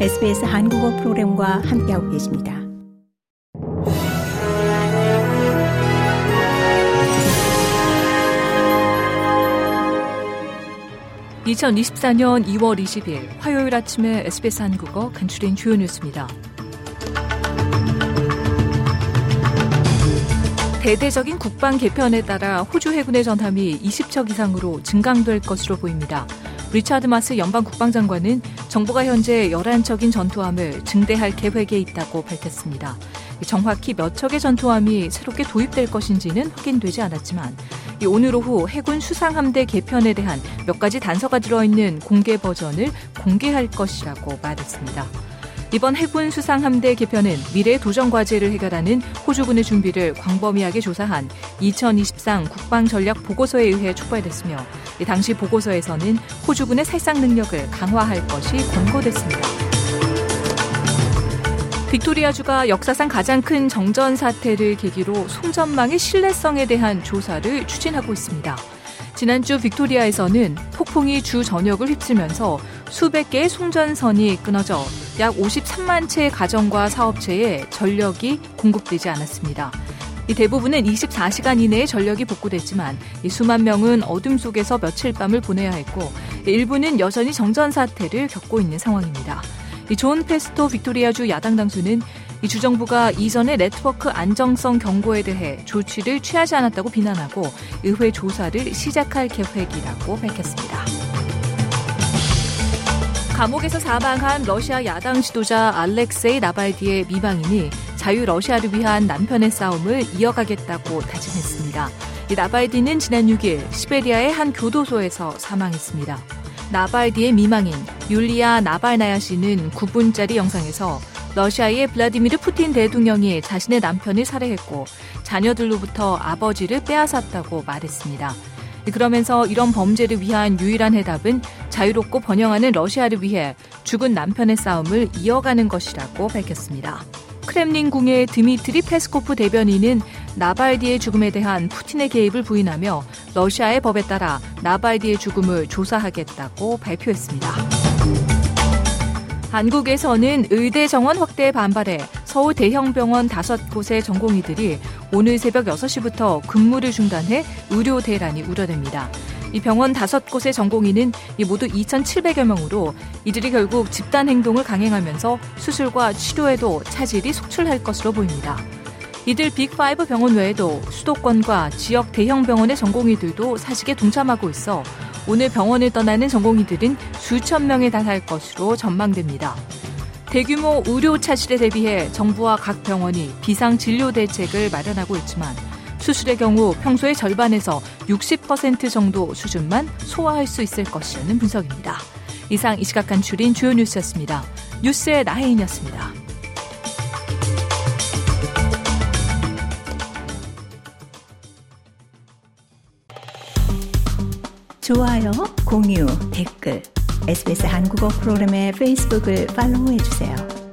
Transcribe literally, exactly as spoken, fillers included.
에스비에스 한국어 프로그램과 함께하고 계십니다. 이천이십사년 이월 이십일 화요일 아침에 에스비에스 한국어 간추린 주요 뉴스입니다. 대대적인 국방 개편에 따라 호주 해군의 전함이 이십척 이상으로 증강될 것으로 보입니다. 리차드 마스 연방 국방장관은 정부가 현재 열한척인 전투함을 증대할 계획에 있다고 밝혔습니다. 정확히 몇 척의 전투함이 새롭게 도입될 것인지는 확인되지 않았지만 오늘 오후 해군 수상함대 개편에 대한 몇 가지 단서가 들어있는 공개 버전을 공개할 것이라고 말했습니다. 이번 해군 수상함대 개편은 미래의 도전과제를 해결하는 호주군의 준비를 광범위하게 조사한 이천이십삼 국방전략 보고서에 의해 촉발됐으며 당시 보고서에서는 호주군의 살상 능력을 강화할 것이 권고됐습니다. 빅토리아 주가 역사상 가장 큰 정전 사태를 계기로 송전망의 신뢰성에 대한 조사를 추진하고 있습니다. 지난주 빅토리아에서는 폭풍이 주 전역을 휩쓸면서 수백 개의 송전선이 끊어져 약 오십삼만 채의 가정과 사업체에 전력이 공급되지 않았습니다. 이 대부분은 이십사시간 이내에 전력이 복구됐지만 이 수만 명은 어둠 속에서 며칠 밤을 보내야 했고 일부는 여전히 정전 사태를 겪고 있는 상황입니다. 이 존 페스토 빅토리아주 야당 당수는 이 주정부가 이전의 네트워크 안정성 경고에 대해 조치를 취하지 않았다고 비난하고 의회 조사를 시작할 계획이라고 밝혔습니다. 감옥에서 사망한 러시아 야당 지도자 알렉세이 나발디의 미망인이 자유 러시아를 위한 남편의 싸움을 이어가겠다고 다짐했습니다. 이 나발디는 지난 육일 시베리아의 한 교도소에서 사망했습니다. 나발디의 미망인 율리아 나발나야 씨는 구분짜리 영상에서 러시아의 블라디미르 푸틴 대통령이 자신의 남편을 살해했고 자녀들로부터 아버지를 빼앗았다고 말했습니다. 그러면서 이런 범죄를 위한 유일한 해답은 자유롭고 번영하는 러시아를 위해 죽은 남편의 싸움을 이어가는 것이라고 밝혔습니다. 크렘린궁의 드미트리 페스코프 대변인은 나발디의 죽음에 대한 푸틴의 개입을 부인하며 러시아의 법에 따라 나발디의 죽음을 조사하겠다고 발표했습니다. 한국에서는 의대 정원 확대에 반발해 서울 대형병원 다섯 곳의 전공의들이 오늘 새벽 여섯시부터 근무를 중단해 의료 대란이 우려됩니다. 이 병원 다섯 곳의 전공의는 모두 이천칠백여 명으로 이들이 결국 집단 행동을 강행하면서 수술과 치료에도 차질이 속출할 것으로 보입니다. 이들 빅 파이브 병원 외에도 수도권과 지역 대형병원의 전공의들도 사직에 동참하고 있어 오늘 병원을 떠나는 전공의들은 수천 명에 달할 것으로 전망됩니다. 대규모 의료 차질에 대비해 정부와 각 병원이 비상진료 대책을 마련하고 있지만 수술의 경우 평소의 절반에서 육십 퍼센트 정도 수준만 소화할 수 있을 것이라는 분석입니다. 이상 이 시각 간추린 주요 뉴스였습니다. 뉴스의 나혜인이었습니다. 좋아요, 공유, 댓글, 에스비에스 한국어 프로그램의 페이스북을 팔로우해주세요.